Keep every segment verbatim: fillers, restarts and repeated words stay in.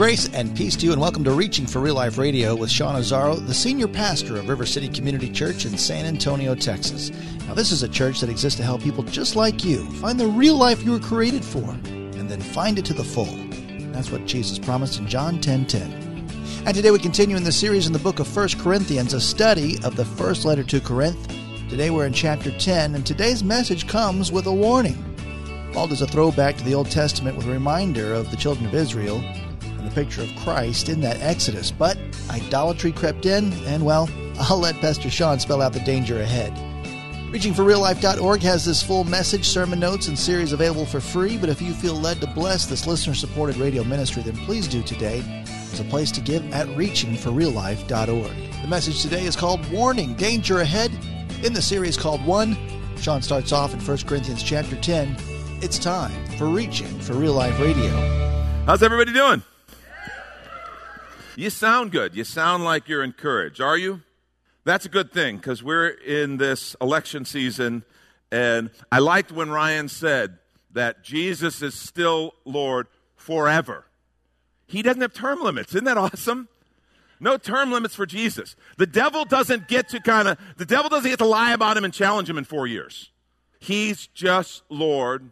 Grace and peace to you, and welcome to Reaching for Real Life Radio with Sean Azaro, the senior pastor of River City Community Church in San Antonio, Texas. Now, this is a church that exists to help people just like you find the real life you were created for, and then find it to the full. That's what Jesus promised in John ten ten. And today we continue in the series in the book of First Corinthians, a study of the first letter to Corinth. Today we're in chapter ten, and today's message comes with a warning. Paul does a throwback to the Old Testament with a reminder of the children of Israel and the picture of Christ in that Exodus. But idolatry crept in, and well, I'll let Pastor Sean spell out the danger ahead. Reaching for Real Life dot org has this full message, sermon notes, and series available for free. But if you feel led to bless this listener-supported radio ministry, then please do today. It's a place to give at reaching for real life dot org. The message today is called Warning, Danger Ahead. In the series called One, Sean starts off in First Corinthians chapter ten. It's time for Reaching for Real Life Radio. How's everybody doing? You sound good. You sound like you're encouraged. Are you? That's a good thing, because we're in this election season, and I liked when Ryan said that Jesus is still Lord forever. He doesn't have term limits. Isn't that awesome? No term limits for Jesus. The devil doesn't get to kind of, the devil doesn't get to lie about him and challenge him in four years. He's just Lord.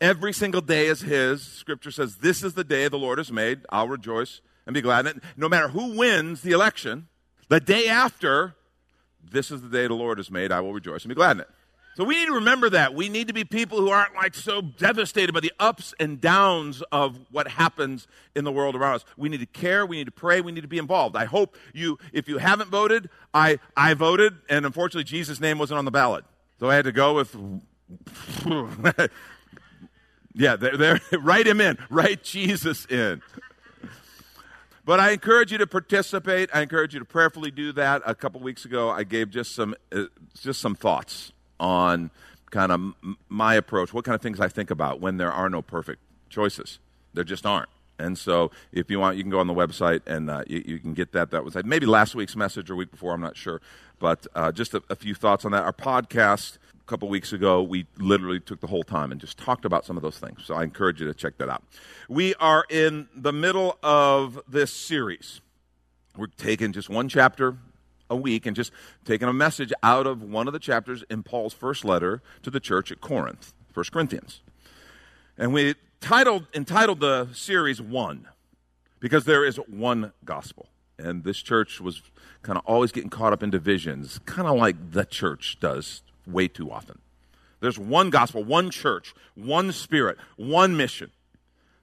Every single day is his. Scripture says, this is the day the Lord has made. I'll rejoice and be glad in it. No matter who wins the election, the day after, this is the day the Lord has made, I will rejoice and be glad in it. So we need to remember that. We need to be people who aren't like so devastated by the ups and downs of what happens in the world around us. We need to care, we need to pray, we need to be involved. I hope you, if you haven't voted, I, I voted, and unfortunately Jesus' name wasn't on the ballot. So I had to go with, yeah, they're, they're, write him in, write Jesus in. But I encourage you to participate. I encourage you to prayerfully do that. A couple weeks ago, I gave just some uh, just some thoughts on kind of m- my approach, what kind of things I think about when there are no perfect choices. There just aren't. And so if you want, you can go on the website and uh, you, you can get that. That was maybe last week's message or week before, I'm not sure. But uh, just a, a few thoughts on that. Our podcast a couple weeks ago, we literally took the whole time and just talked about some of those things. So I encourage you to check that out. We are in the middle of this series. We're taking just one chapter a week and just taking a message out of one of the chapters in Paul's first letter to the church at Corinth, First Corinthians. And we titled entitled the series One, because there is one gospel. And this church was kind of always getting caught up in divisions, kind of like the church does way too often. There's one gospel, one church, one spirit, one mission.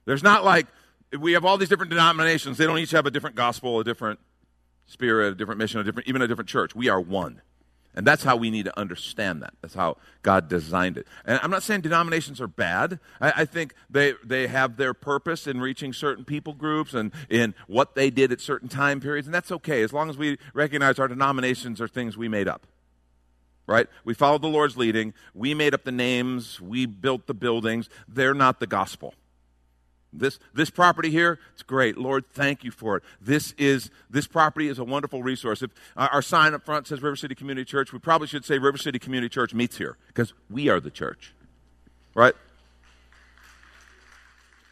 There's not like, we have all these different denominations. They don't each have a different gospel, a different spirit, a different mission, a different, even a different church. We are one. And that's how we need to understand that. That's how God designed it. And I'm not saying denominations are bad. I, I think they they have their purpose in reaching certain people groups and in what they did at certain time periods. And that's okay, as long as we recognize our denominations are things we made up. Right? We followed the Lord's leading. We made up the names. We built the buildings. They're not the gospel. This this property here, it's great. Lord, thank you for it. This is this property is a wonderful resource. If our sign up front says River City Community Church, we probably should say River City Community Church meets here, because we are the church, right?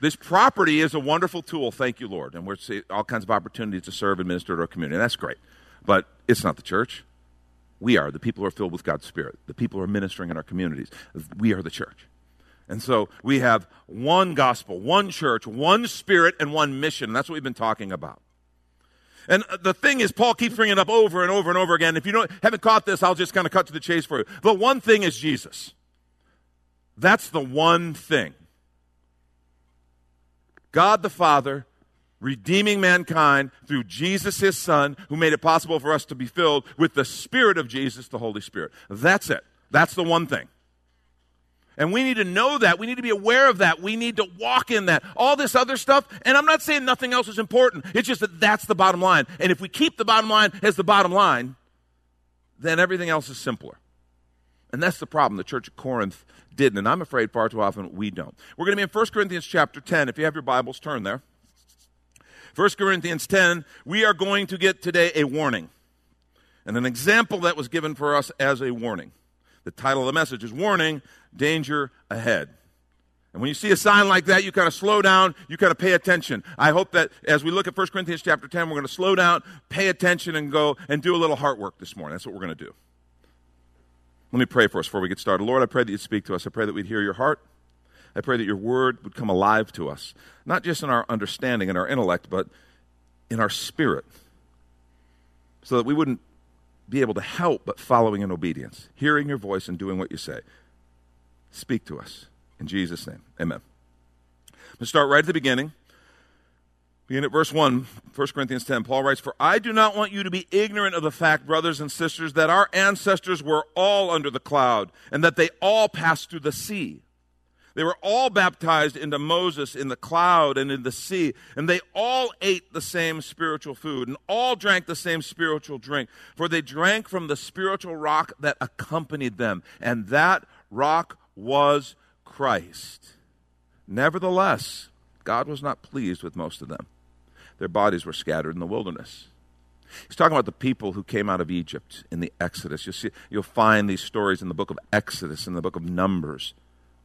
This property is a wonderful tool. Thank you, Lord. And we're seeing all kinds of opportunities to serve and minister to our community. That's great. But it's not the church. We are the people who are filled with God's Spirit, the people who are ministering in our communities. We are the church. And so we have one gospel, one church, one spirit, and one mission. And that's what we've been talking about. And the thing is, Paul keeps bringing it up over and over and over again. If you don't, haven't caught this, I'll just kind of cut to the chase for you. The one thing is Jesus. That's the one thing. God the Father redeeming mankind through Jesus, his Son, who made it possible for us to be filled with the Spirit of Jesus, the Holy Spirit. That's it. That's the one thing. And we need to know that. We need to be aware of that. We need to walk in that. All this other stuff, and I'm not saying nothing else is important. It's just that that's the bottom line. And if we keep the bottom line as the bottom line, then everything else is simpler. And that's the problem the church at Corinth didn't, and I'm afraid far too often we don't. We're going to be in First Corinthians chapter ten. If you have your Bibles, turn there. First Corinthians ten, we are going to get today a warning and an example that was given for us as a warning. The title of the message is Warning, Danger Ahead. And when you see a sign like that, you kind of slow down, you kind of pay attention. I hope that as we look at First Corinthians chapter ten, we're going to slow down, pay attention, and go and do a little heart work this morning. That's what we're going to do. Let me pray for us before we get started. Lord, I pray that you'd speak to us. I pray that we'd hear your heart. I pray that your word would come alive to us, not just in our understanding and our intellect, but in our spirit, so that we wouldn't be able to help but following in obedience, hearing your voice and doing what you say. Speak to us. In Jesus' name, amen. I'm going to start right at the beginning. Begin at verse one, First Corinthians ten. Paul writes, "For I do not want you to be ignorant of the fact, brothers and sisters, that our ancestors were all under the cloud, and that they all passed through the sea. They were all baptized into Moses in the cloud and in the sea, and they all ate the same spiritual food, and all drank the same spiritual drink, for they drank from the spiritual rock that accompanied them, and that rock was Christ. Nevertheless, God was not pleased with most of them. Their bodies were scattered in the wilderness." He's talking about the people who came out of Egypt in the Exodus. You'll see, you'll find these stories in the book of Exodus, in the book of Numbers,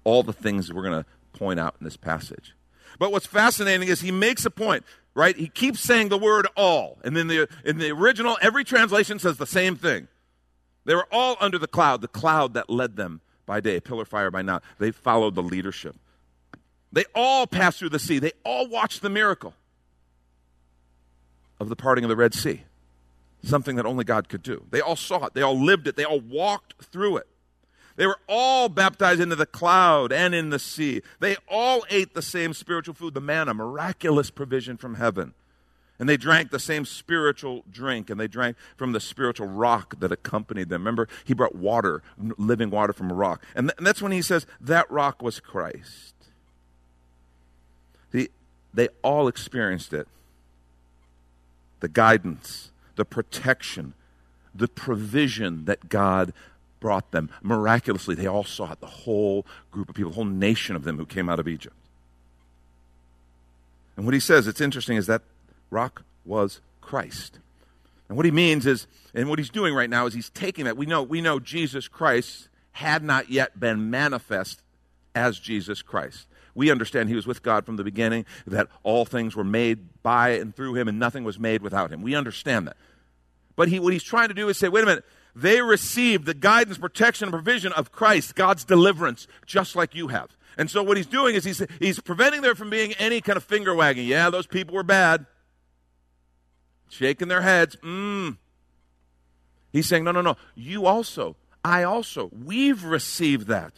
all the things that we're going to point out in this passage. But what's fascinating is he makes a point, right? He keeps saying the word all. And then the, in the original, every translation says the same thing. They were all under the cloud, the cloud that led them by day, a pillar of fire by night. They followed the leadership. They all passed through the sea. They all watched the miracle of the parting of the Red Sea, something that only God could do. They all saw it. They all lived it. They all walked through it. They were all baptized into the cloud and in the sea. They all ate the same spiritual food, the manna, miraculous provision from heaven. And they drank the same spiritual drink, and they drank from the spiritual rock that accompanied them. Remember, he brought water, living water from a rock. And, th- and that's when he says, that rock was Christ. The, they all experienced it. The guidance, the protection, the provision that God brought them. Miraculously, they all saw it, the whole group of people, the whole nation of them who came out of Egypt. And what he says, it's interesting, is that rock was Christ. And what he means is, and what he's doing right now is he's taking that. We know, we know Jesus Christ had not yet been manifest as Jesus Christ. We understand he was with God from the beginning, that all things were made by and through him, and nothing was made without him. We understand that. But he, what he's trying to do is say, wait a minute, they received the guidance, protection, and provision of Christ, God's deliverance, just like you have. And so what he's doing is he's, he's preventing there from being any kind of finger wagging. Yeah, those people were bad. Shaking their heads. Mm. He's saying, no, no, no. You also, I also, we've received that.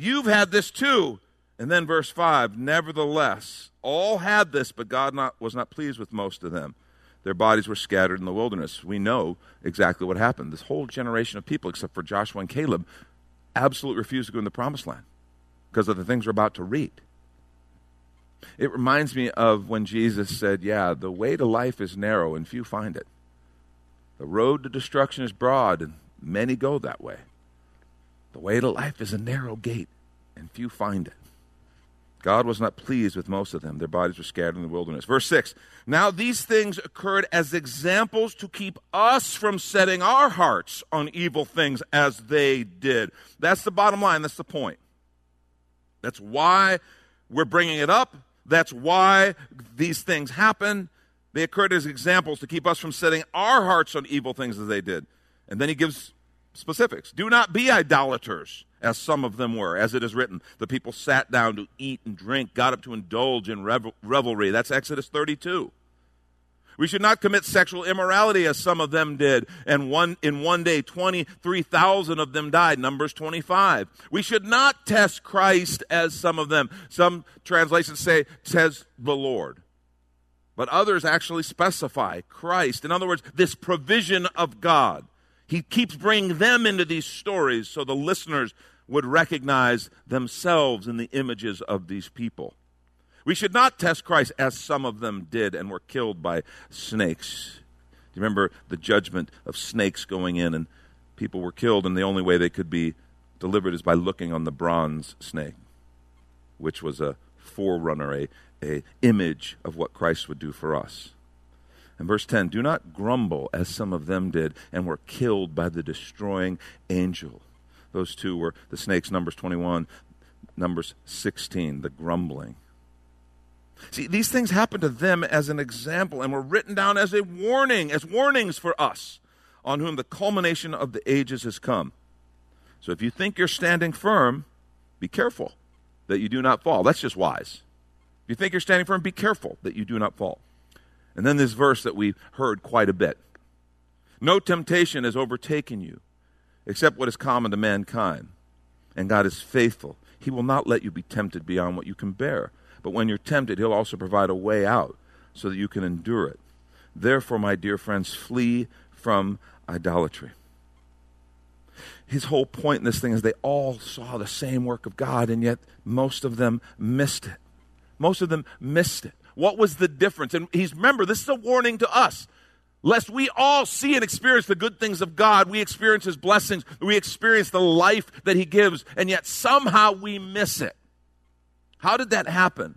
You've had this too. And then verse five, nevertheless, all had this, but God not, was not pleased with most of them. Their bodies were scattered in the wilderness. We know exactly what happened. This whole generation of people, except for Joshua and Caleb, absolutely refused to go in the promised land because of the things we're about to read. It reminds me of when Jesus said, yeah, the way to life is narrow and few find it. The road to destruction is broad and many go that way. The way to life is a narrow gate and few find it. God was not pleased with most of them. Their bodies were scattered in the wilderness. Verse six, now these things occurred as examples to keep us from setting our hearts on evil things as they did. That's the bottom line. That's the point. That's why we're bringing it up. That's why these things happen. They occurred as examples to keep us from setting our hearts on evil things as they did. And then he gives specifics. Do not be idolaters, as some of them were. As it is written, the people sat down to eat and drink, got up to indulge in revel- revelry. That's Exodus thirty-two. We should not commit sexual immorality, as some of them did, and one in one day twenty-three thousand of them died, Numbers twenty-five. We should not test Christ, as some of them. Some translations say, says the Lord. But others actually specify Christ. In other words, this provision of God. He keeps bringing them into these stories so the listeners would recognize themselves in the images of these people. We should not test Christ, as some of them did and were killed by snakes. Do you remember the judgment of snakes going in, and people were killed, and the only way they could be delivered is by looking on the bronze snake, which was a forerunner, a, a image of what Christ would do for us. And verse ten, do not grumble, as some of them did and were killed by the destroying angel. Those two were the snakes, Numbers twenty-one. Numbers sixteen, the grumbling. See, these things happened to them as an example and were written down as a warning, as warnings for us, on whom the culmination of the ages has come. So if you think you're standing firm, be careful that you do not fall. That's just wise. If you think you're standing firm, be careful that you do not fall. And then this verse that we've heard quite a bit. No temptation has overtaken you, except what is common to mankind. And God is faithful. He will not let you be tempted beyond what you can bear. But when you're tempted, he'll also provide a way out so that you can endure it. Therefore, my dear friends, flee from idolatry. His whole point in this thing is they all saw the same work of God, and yet most of them missed it. Most of them missed it. What was the difference? And he's, remember, this is a warning to us. Lest we all see and experience the good things of God, we experience his blessings, we experience the life that he gives, and yet somehow we miss it. How did that happen?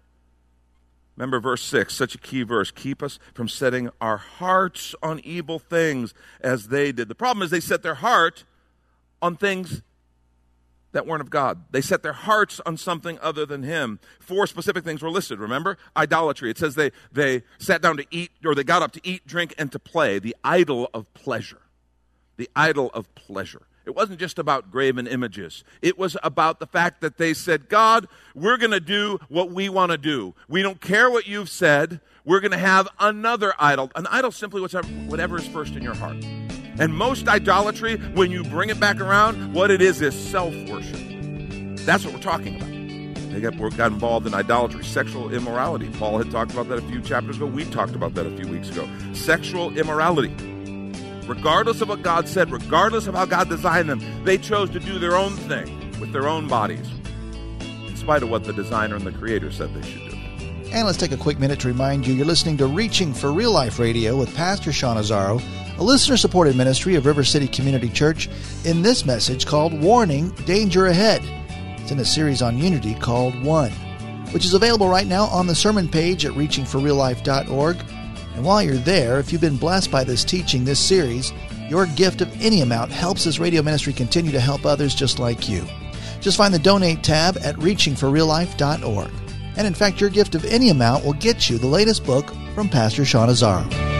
Remember verse six, such a key verse. Keep us from setting our hearts on evil things as they did. The problem is they set their heart on things that weren't of God. They set their hearts on something other than him. Four specific things were listed, remember? Idolatry. It says they, they sat down to eat, or they got up to eat, drink, and to play. The idol of pleasure. The idol of pleasure. It wasn't just about graven images. It was about the fact that they said, God, we're going to do what we want to do. We don't care what you've said. We're going to have another idol. An idol simply whatever is first in your heart. And most idolatry, when you bring it back around, what it is is self-worship. That's what we're talking about. They got, got involved in idolatry, sexual immorality. Paul had talked about that a few chapters ago. We talked about that a few weeks ago. Sexual immorality. Regardless of what God said, regardless of how God designed them, they chose to do their own thing with their own bodies, in spite of what the designer and the creator said they should do. And let's take a quick minute to remind you you're listening to Reaching for Real Life Radio with Pastor Sean Azaro, a listener-supported ministry of River City Community Church, in this message called Warning, Danger Ahead. It's in a series on unity called One, which is available right now on the sermon page at reaching for real life dot org. And while you're there, if you've been blessed by this teaching, this series, your gift of any amount helps this radio ministry continue to help others just like you. Just find the Donate tab at reaching for real life dot org. And in fact, your gift of any amount will get you the latest book from Pastor Sean Azaro.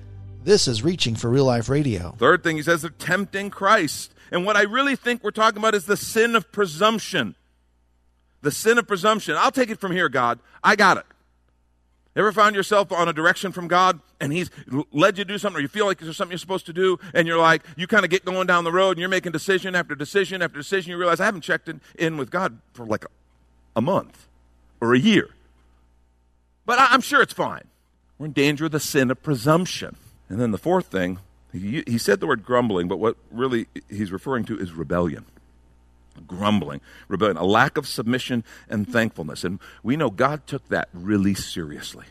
This is Reaching for Real Life Radio. Third thing he says, they're tempting Christ. And what I really think we're talking about is the sin of presumption. The sin of presumption. I'll take it from here, God. I got it. Ever found yourself on a direction from God and he's led you to do something, or you feel like there's something you're supposed to do, and you're like, you kind of get going down the road and you're making decision after decision after decision. You realize I haven't checked in, in with God for like a, a month or a year. But I, I'm sure it's fine. We're in danger of the sin of presumption. And then the fourth thing, he, he said the word grumbling, but what really he's referring to is rebellion. Grumbling, rebellion, a lack of submission and thankfulness. And we know God took that really seriously,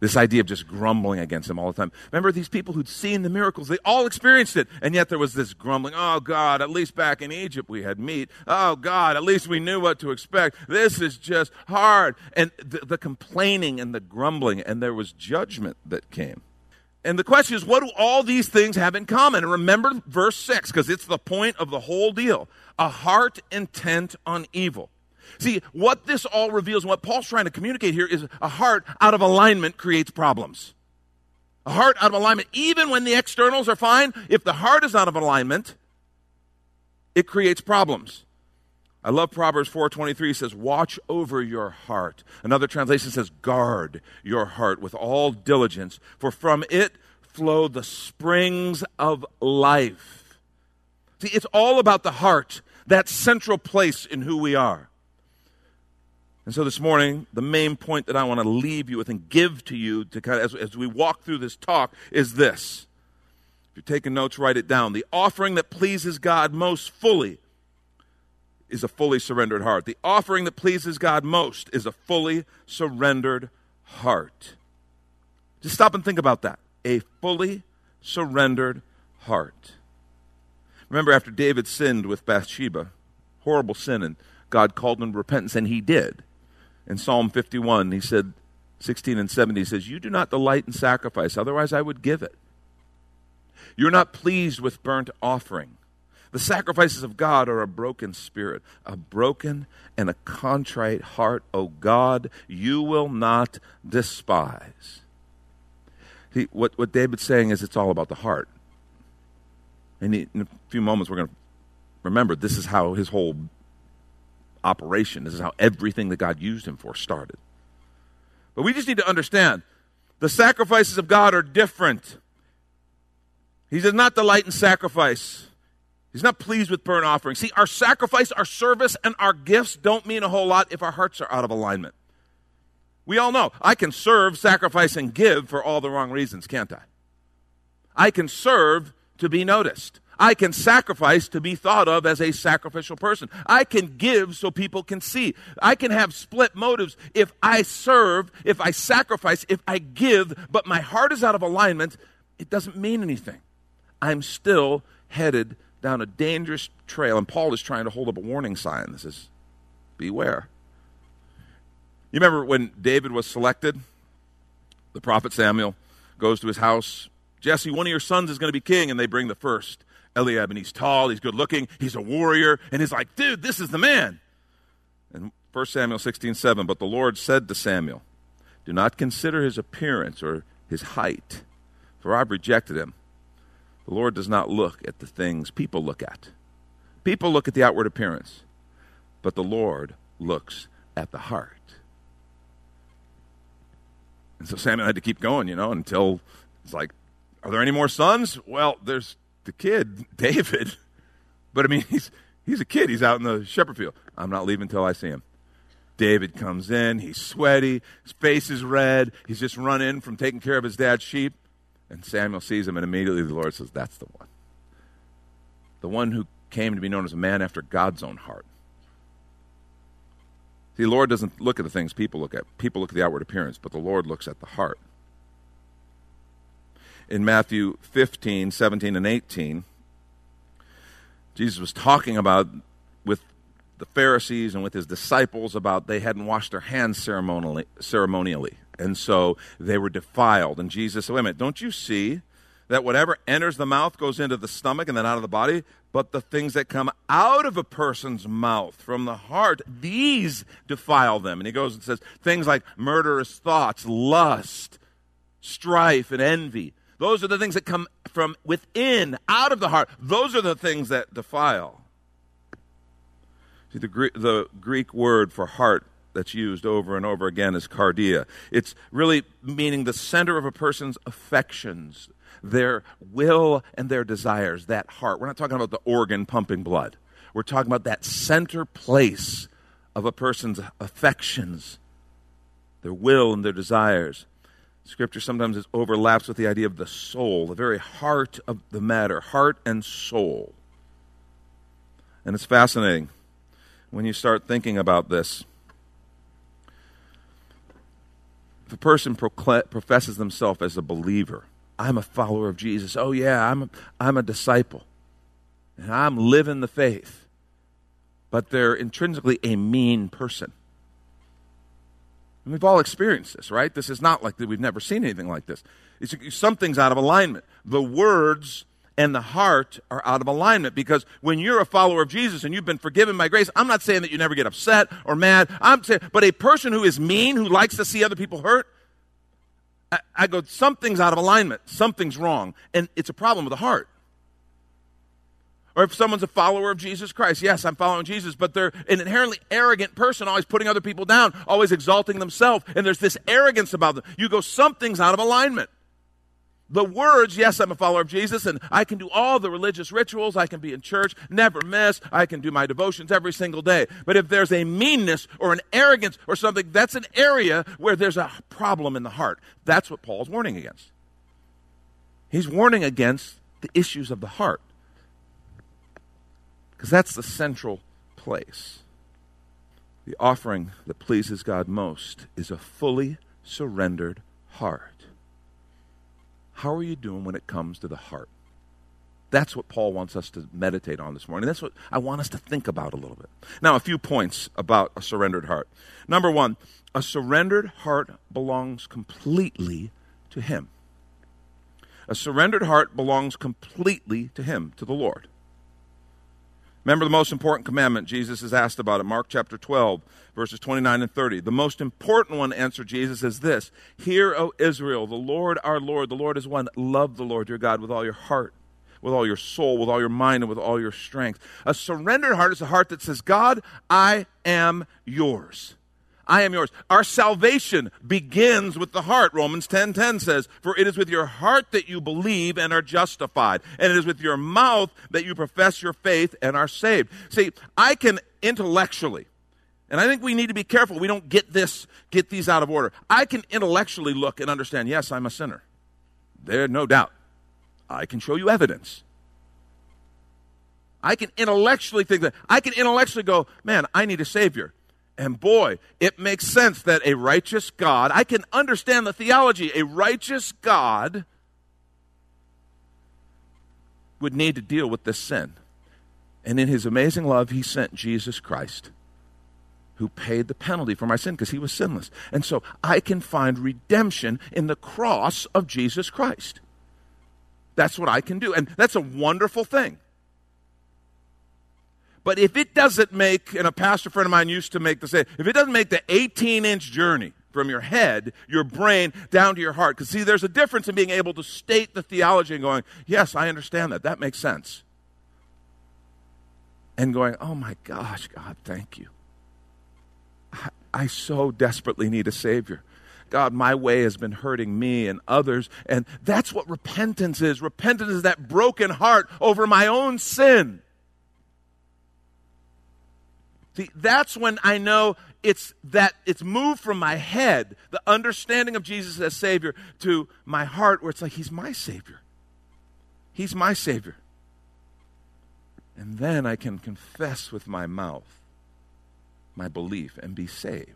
this idea of just grumbling against him all the time. Remember these people who'd seen the miracles, they all experienced it, and yet there was this grumbling. Oh, God, at least back in Egypt we had meat. Oh, God, at least we knew what to expect. This is just hard. And the, the complaining and the grumbling, and there was judgment that came. And the question is, what do all these things have in common? And remember verse six, because it's the point of the whole deal. A heart intent on evil. See, what this all reveals, and what Paul's trying to communicate here, is a heart out of alignment creates problems. A heart out of alignment, even when the externals are fine, if the heart is out of alignment, it creates problems. I love Proverbs four twenty-three. It says, watch over your heart. Another translation says, guard your heart with all diligence, for from it flow the springs of life. See, it's all about the heart, that central place in who we are. And so this morning, the main point that I want to leave you with and give to you to kind of, as, as we walk through this talk is this. If you're taking notes, write it down. The offering that pleases God most fully is a fully surrendered heart. The offering that pleases God most is a fully surrendered heart. Just stop and think about that. A fully surrendered heart. Remember, after David sinned with Bathsheba, horrible sin, and God called him to repentance, and he did. In Psalm fifty-one, he said, sixteen and seventeen, he says, you do not delight in sacrifice, otherwise I would give it. You're not pleased with burnt offering. The sacrifices of God are a broken spirit, a broken and a contrite heart, O God, you will not despise. See, what, what David's saying is it's all about the heart. And he, in a few moments, we're going to remember this is how his whole operation, this is how everything that God used him for started. But we just need to understand the sacrifices of God are different. He does not delight in sacrifice. He's not pleased with burnt offerings. See, our sacrifice, our service, and our gifts don't mean a whole lot if our hearts are out of alignment. We all know I can serve, sacrifice, and give for all the wrong reasons, can't I? I can serve to be noticed. I can sacrifice to be thought of as a sacrificial person. I can give so people can see. I can have split motives if I serve, if I sacrifice, if I give, but my heart is out of alignment, it doesn't mean anything. I'm still headed down a dangerous trail, and Paul is trying to hold up a warning sign that says, beware. You remember when David was selected? The prophet Samuel goes to his house. Jesse, one of your sons is going to be king, and they bring the first. Eliab, and he's tall, he's good looking, he's a warrior, and he's like, dude, this is the man. And First Samuel sixteen seven, but the Lord said to Samuel, do not consider his appearance or his height, for I've rejected him. The Lord does not look at the things people look at. People look at the outward appearance, but the Lord looks at the heart. And so Samuel had to keep going, you know, until it's like, are there any more sons? Well, there's the kid, David, but I mean, he's he's a kid. He's out in the shepherd field. I'm not leaving until I see him. David comes in. He's sweaty. His face is red. He's just run in from taking care of his dad's sheep. And Samuel sees him, and immediately the Lord says, that's the one. The one who came to be known as a man after God's own heart. See, the Lord doesn't look at the things people look at. People look at the outward appearance, but the Lord looks at the heart. In Matthew fifteen, seventeen, and eighteen, Jesus was talking about with the Pharisees and with his disciples about they hadn't washed their hands ceremonially, ceremonially. And so they were defiled. And Jesus said, wait a minute, don't you see that whatever enters the mouth goes into the stomach and then out of the body? But the things that come out of a person's mouth from the heart, these defile them. And he goes and says things like murderous thoughts, lust, strife, and envy. Those are the things that come from within, out of the heart. Those are the things that defile. See, the Greek, the Greek word for heart that's used over and over again is cardia. It's really meaning the center of a person's affections, their will and their desires, that heart. We're not talking about the organ pumping blood. We're talking about that center place of a person's affections, their will and their desires. Scripture sometimes is overlaps with the idea of the soul, the very heart of the matter, heart and soul. And it's fascinating when you start thinking about this. If a person procl- professes themselves as a believer, I'm a follower of Jesus. Oh yeah, I'm a, I'm a disciple. And I'm living the faith. But they're intrinsically a mean person. And we've all experienced this, right? This is not like that. We've never seen anything like this. It's, something's out of alignment. The words and the heart are out of alignment because when you're a follower of Jesus and you've been forgiven by grace, I'm not saying that you never get upset or mad. I'm saying, but a person who is mean, who likes to see other people hurt, I, I go, something's out of alignment. Something's wrong. And it's a problem with the heart. Or if someone's a follower of Jesus Christ, yes, I'm following Jesus, but they're an inherently arrogant person, always putting other people down, always exalting themselves, and there's this arrogance about them. You go, something's out of alignment. The words, yes, I'm a follower of Jesus, and I can do all the religious rituals, I can be in church, never miss, I can do my devotions every single day. But if there's a meanness or an arrogance or something, that's an area where there's a problem in the heart. That's what Paul's warning against. He's warning against the issues of the heart. Because that's the central place. The offering that pleases God most is a fully surrendered heart. How are you doing when it comes to the heart? That's what Paul wants us to meditate on this morning. That's what I want us to think about a little bit. Now, a few points about a surrendered heart. Number one, a surrendered heart belongs completely to Him. A surrendered heart belongs completely to Him, to the Lord. Remember the most important commandment. Jesus is asked about it. Mark chapter twelve, verses twenty-nine and thirty. The most important one, answered Jesus, is this. Hear, O Israel, the Lord our Lord, the Lord is one. Love the Lord your God with all your heart, with all your soul, with all your mind, and with all your strength. A surrendered heart is a heart that says, God, I am yours. I am yours. Our salvation begins with the heart. Romans ten ten says, for it is with your heart that you believe and are justified, and it is with your mouth that you profess your faith and are saved. See, I can intellectually, and I think we need to be careful we don't get this, get these out of order. I can intellectually look and understand, yes, I'm a sinner. There's no doubt. I can show you evidence. I can intellectually think that. I can intellectually go, man, I need a Savior. And boy, it makes sense that a righteous God, I can understand the theology, a righteous God would need to deal with this sin. And in His amazing love, He sent Jesus Christ, who paid the penalty for my sin because He was sinless. And so I can find redemption in the cross of Jesus Christ. That's what I can do. And that's a wonderful thing. But if it doesn't make, and a pastor friend of mine used to make the same, if it doesn't make the eighteen-inch journey from your head, your brain, down to your heart, because see, there's a difference in being able to state the theology and going, yes, I understand that, that makes sense. And going, oh my gosh, God, thank you. I, I so desperately need a Savior. God, my way has been hurting me and others, and that's what repentance is. Repentance is that broken heart over my own sin. See, that's when I know it's that it's moved from my head, the understanding of Jesus as Savior, to my heart where it's like, He's my Savior. He's my Savior. And then I can confess with my mouth my belief and be saved.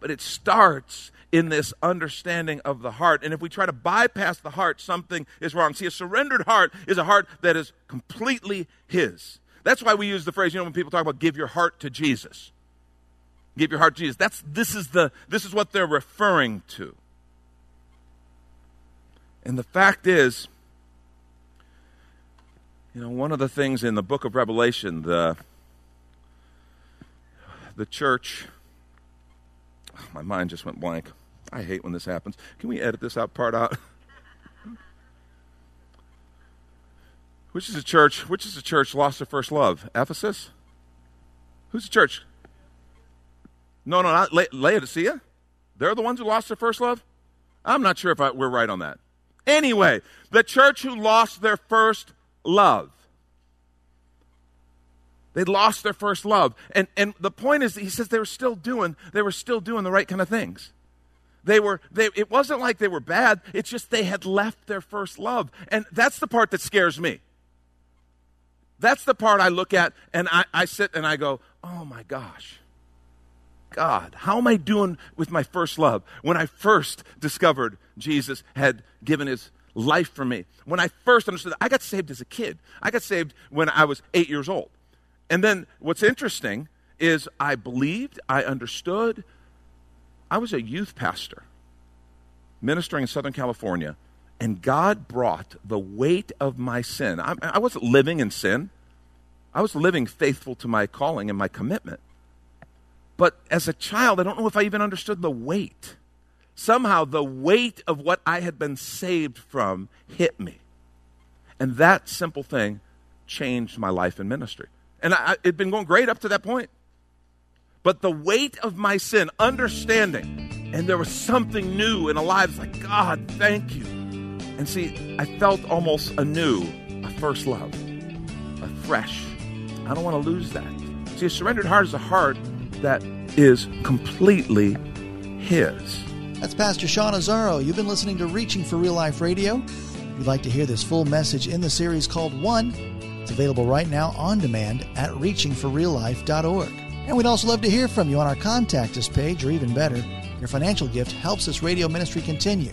But it starts in this understanding of the heart. And if we try to bypass the heart, something is wrong. See, a surrendered heart is a heart that is completely His. That's why we use the phrase, you know, when people talk about give your heart to Jesus. Give your heart to Jesus. That's this is the this is what they're referring to. And the fact is, you know, one of the things in the book of Revelation, the the church, oh, my mind just went blank. I hate when this happens. Can we edit this out part out? Which is a church, which is a church lost their first love? Ephesus? Who's the church? No, no, not La- Laodicea? They're the ones who lost their first love? I'm not sure if I, we're right on that. Anyway, the church who lost their first love. They lost their first love. And and the point is that he says they were still doing, they were still doing the right kind of things. They were, they, it wasn't like they were bad, it's just they had left their first love. And that's the part that scares me. That's the part I look at, and I, I sit and I go, oh my gosh, God, how am I doing with my first love? When I first discovered Jesus had given His life for me, when I first understood that, I got saved as a kid. I got saved when I was eight years old. And then what's interesting is I believed, I understood. I was a youth pastor ministering in Southern California, and God brought the weight of my sin. I, I wasn't living in sin. I was living faithful to my calling and my commitment. But as a child, I don't know if I even understood the weight. Somehow the weight of what I had been saved from hit me. And that simple thing changed my life and ministry. And I, it'd been going great up to that point. But the weight of my sin, understanding, and there was something new in a life. It's like, God, thank you. And see, I felt almost anew, a first love, a fresh. I don't want to lose that. See, a surrendered heart is a heart that is completely His. That's Pastor Sean Azaro. You've been listening to Reaching for Real Life Radio. If you'd like to hear this full message in the series called One, it's available right now on demand at reaching for real life dot org. And we'd also love to hear from you on our Contact Us page, or even better, your financial gift helps this radio ministry continue